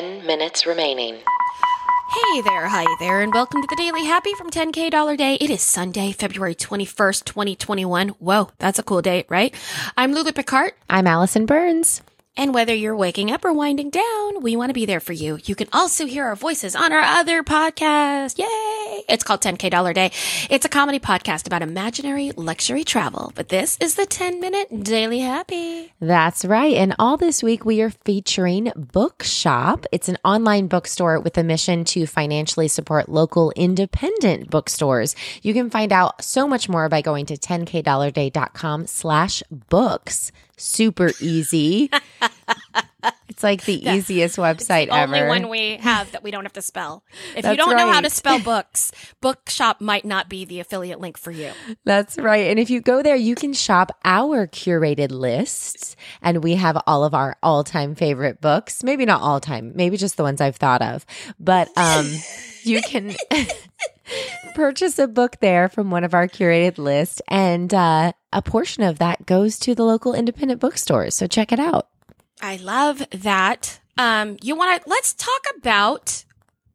10 minutes remaining. Hey there, hi there, and welcome to the Daily Happy from 10K Dollar Day. It is Sunday, February 21st, 2021. Whoa, that's a cool day, right? I'm Lulu Picard. I'm Allison Burns. And whether you're waking up or winding down, we want to be there for you. You can also hear our voices on our other podcast. Yay! It's called 10K Dollar Day. It's a comedy podcast about imaginary luxury travel. But this is the 10-minute Daily Happy. That's right. And all this week, we are featuring Bookshop. It's an online bookstore with a mission to financially support local independent bookstores. You can find out so much more by going to 10kdollarday.com/books. Super easy. It's like the easiest website it's the ever. Only one we have that we don't have to spell. If That's you don't right. know how to spell books, Bookshop might not be the affiliate link for you. That's right. And if you go there, you can shop our curated lists, and we have all of our all-time favorite books. Maybe not all-time, maybe just the ones I've thought of. But you can purchase a book there from one of our curated lists, and a portion of that goes to the local independent bookstores. So check it out. I love that. Let's talk about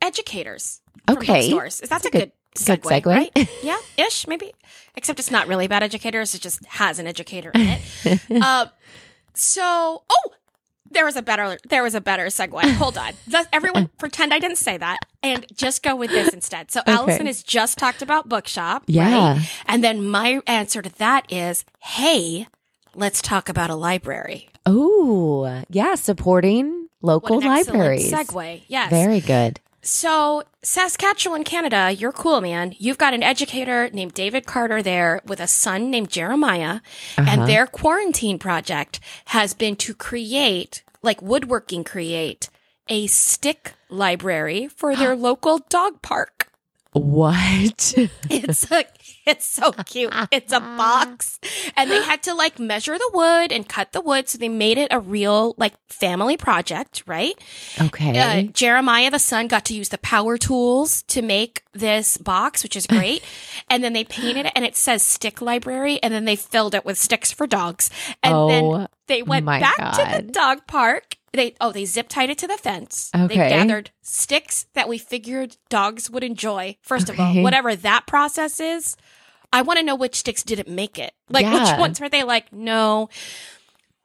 educators. Okay. Bookstores. That's a good segue, right? Yeah, ish, maybe. Except it's not really about educators. It just has an educator in it. There was a better segue. Hold on. Everyone pretend I didn't say that and just go with this instead. So Allison has just talked about Bookshop. Yeah. Right? And then my answer to that is, hey, let's talk about a library. Oh, yeah. Supporting local libraries. Segue. Yes. Very good. So Saskatchewan, Canada, you're cool, man. You've got an educator named David Carter there with a son named Jeremiah. Uh-huh. And their quarantine project has been to create a stick library for their local dog park. What? It's so cute. It's a box. And they had to measure the wood and cut the wood. So they made it a real family project, right? Okay. Jeremiah, the son, got to use the power tools to make this box, which is great. And then they painted it and it says stick library. And then they filled it with sticks for dogs. And then they went back to the dog park. They zip tied it to the fence. Okay. They gathered sticks that we figured dogs would enjoy. First of all, whatever that process is, I want to know which sticks didn't make it. Which ones were they no.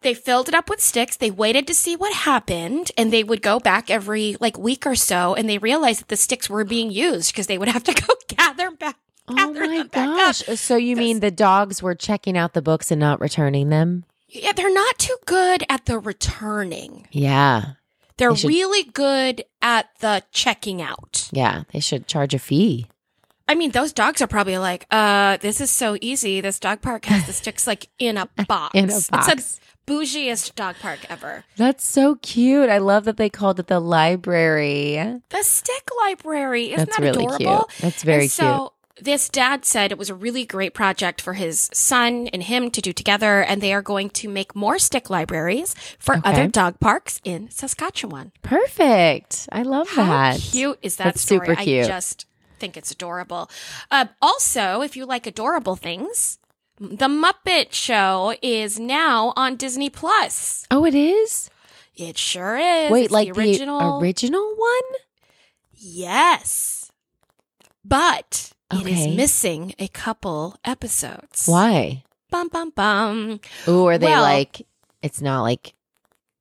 They filled it up with sticks. They waited to see what happened, and they would go back every week or so, and they realized that the sticks were being used because they would have to go gather back. Oh my gosh. So you mean the dogs were checking out the books and not returning them? Yeah, they're not too good at the returning. Yeah. They're really good at the checking out. Yeah, they should charge a fee. I mean, those dogs are probably this is so easy. This dog park has the sticks in a box. In a box. It's the bougiest dog park ever. That's so cute. I love that they called it the library. The stick library. Isn't that adorable? That's really cute. That's very cute. This dad said it was a really great project for his son and him to do together, and they are going to make more stick libraries for other dog parks in Saskatchewan. Perfect. I love that. How cute is that story? Super cute. I just think it's adorable. Also, if you like adorable things, the Muppet Show is now on Disney Plus. Oh, it is? It sure is. Wait, the original one? Yes. But... okay. It is missing a couple episodes. Why? Bum, bum, bum. Ooh, are they it's not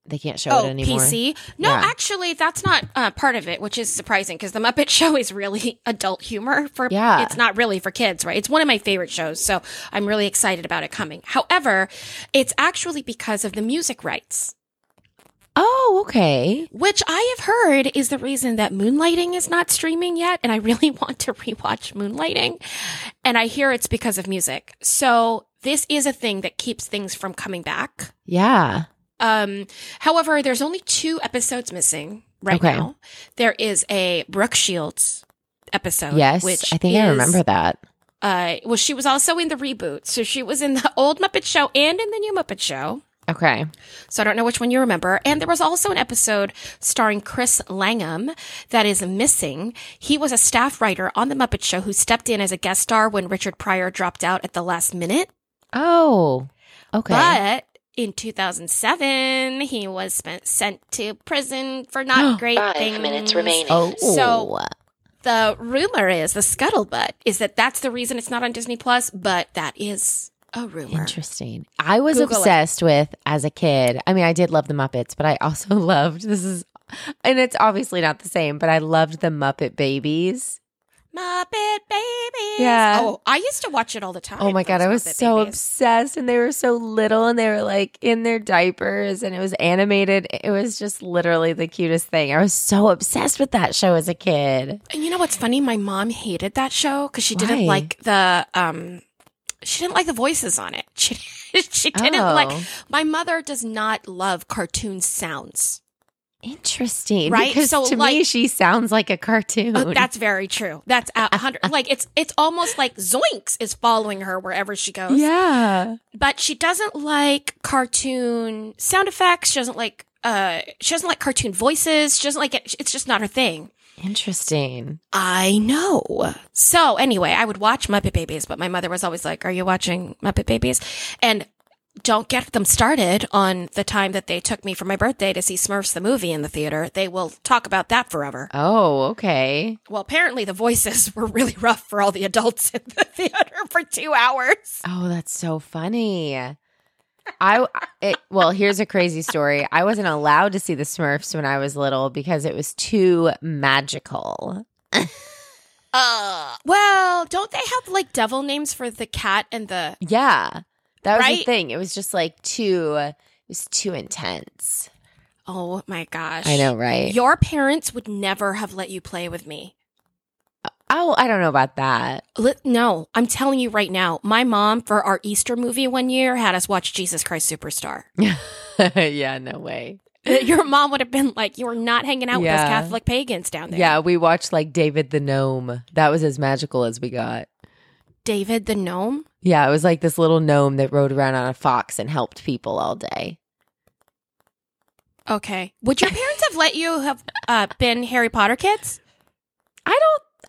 they can't show it anymore? PC? No, actually, that's not part of it, which is surprising because The Muppet Show is really adult humor. It's not really for kids, right? It's one of my favorite shows, so I'm really excited about it coming. However, it's actually because of the music rights. Oh, okay. Which I have heard is the reason that Moonlighting is not streaming yet, and I really want to rewatch Moonlighting, and I hear it's because of music. So this is a thing that keeps things from coming back. Yeah. However, there's only 2 episodes missing now. There is a Brooke Shields episode. Yes, which I think I remember that. She was also in the reboot, so she was in the old Muppet Show and in the new Muppet Show. Okay. So I don't know which one you remember. And there was also an episode starring Chris Langham that is missing. He was a staff writer on The Muppet Show who stepped in as a guest star when Richard Pryor dropped out at the last minute. Oh, okay. But In 2007, he was sent to prison for not great things. 5 minutes remaining. Oh. So the rumor is, the scuttlebutt, is that that's the reason it's not on Disney Plus, but that is a rumor. Interesting. I was obsessed with, as a kid, I mean, I did love the Muppets, but I also loved, and it's obviously not the same, but I loved the Muppet Babies. Muppet Babies. Yeah. Oh, I used to watch it all the time. Oh my God, I was so obsessed, and they were so little, and they were like in their diapers, and it was animated. It was just literally the cutest thing. I was so obsessed with that show as a kid. And you know what's funny? My mom hated that show because she didn't like the she didn't like the voices on it. She didn't like. My mother does not love cartoon sounds. Interesting, right? Because so, to me, she sounds like a cartoon. Oh, that's very true. That's 100. Like it's almost like Zoinks is following her wherever she goes. Yeah, but she doesn't like cartoon sound effects. She doesn't like cartoon voices. She doesn't like it. It's just not her thing. Interesting. I know. So anyway, I would watch Muppet Babies, but my mother was always like, "Are you watching Muppet Babies?" And don't get them started on the time that they took me for my birthday to see Smurfs the movie in the theater. They will talk about that forever. Oh, okay. Well, apparently the voices were really rough for all the adults in the theater for 2 hours. Oh, that's so funny. Well, here's a crazy story. I wasn't allowed to see the Smurfs when I was little because it was too magical. Well, don't they have like devil names for the cat and the... Yeah. That was the thing. It was just like too intense. Oh my gosh. I know, right? Your parents would never have let you play with me. Oh, I don't know about that. No, I'm telling you right now. My mom, for our Easter movie one year, had us watch Jesus Christ Superstar. Yeah, no way. Your mom would have been like, you are not hanging out with those Catholic pagans down there. Yeah, we watched like David the Gnome. That was as magical as we got. David the Gnome? Yeah, it was like this little gnome that rode around on a fox and helped people all day. Okay. Would your parents have let you have been Harry Potter kids? I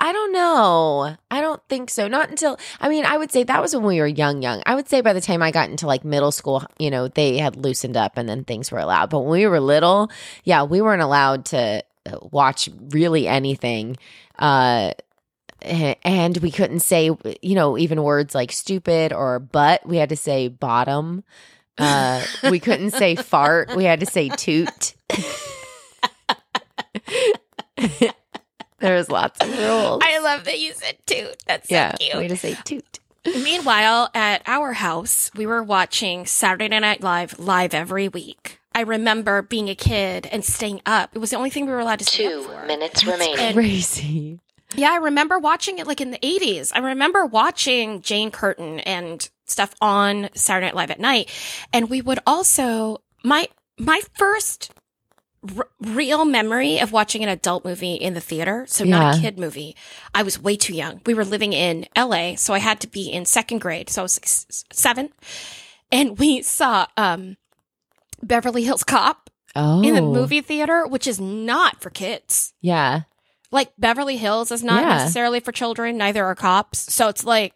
don't know. I don't think so. Not until, I mean, I would say that was when we were young. I would say by the time I got into like middle school, you know, they had loosened up and then things were allowed. But when we were little, yeah, we weren't allowed to watch really anything. And we couldn't say, you know, even words like stupid or butt. We had to say bottom. We couldn't say fart. We had to say toot. There was lots of rules. I love that you said toot. That's so cute. We had to say toot. Meanwhile, at our house, we were watching Saturday Night Live live every week. I remember being a kid and staying up. It was the only thing we were allowed to stay up for. 2 minutes remaining. And crazy. Yeah, I remember watching it like in the 80s. I remember watching Jane Curtin and stuff on Saturday Night Live at night. And we would also, my first real memory of watching an adult movie in the theater, so not a kid movie, I was way too young. We were living in LA, so I had to be in second grade. So I was 7. And we saw Beverly Hills Cop in the movie theater, which is not for kids. Yeah. Like, Beverly Hills is not necessarily for children, neither are cops. So it's, like,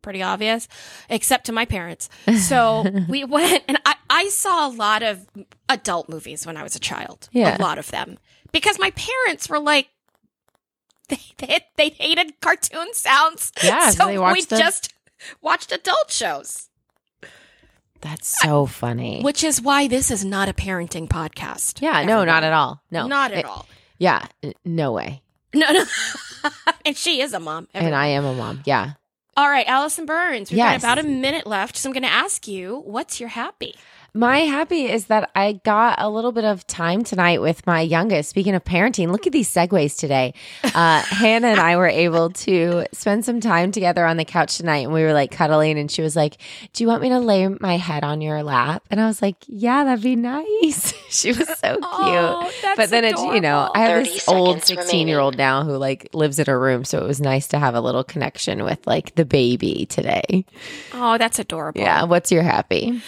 pretty obvious, except to my parents. So we went, and I saw a lot of adult movies when I was a child. Yeah. A lot of them. Because my parents were, like, they hated cartoon sounds. Yeah, so we just watched adult shows. That's so funny. Which is why this is not a parenting podcast. Yeah, everyone. No, not at all. No. Not at all. Yeah, no way. No. And she is a mom. Everyone. And I am a mom, yeah. All right, Allison Burns, we've got about a minute left, so I'm going to ask you, what's your happy? My happy is that I got a little bit of time tonight with my youngest. Speaking of parenting, look at these segues today. Hannah and I were able to spend some time together on the couch tonight, and we were like cuddling, and she was like, do you want me to lay my head on your lap? And I was like, yeah, that'd be nice. She was so cute. Oh, that's but then, adorable. You know, I have this old 16-year-old now who like lives in her room, so it was nice to have a little connection with like the baby today. Oh, that's adorable. Yeah, what's your happy?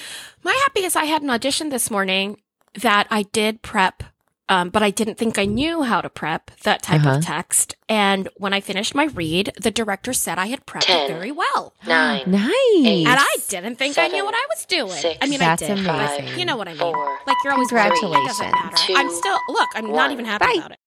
My happy is I had an audition this morning that I did prep but I didn't think I knew how to prep that type of text. And when I finished my read, the director said I had prepped 10, it very well. 9, nice. 8, and I didn't think 7, I knew what I was doing. 6, I mean, that's I did. Amazing. But you know what I mean? 4, like you're always congratulations. It doesn't matter. 2, I'm still, look, I'm 1, not even happy about it.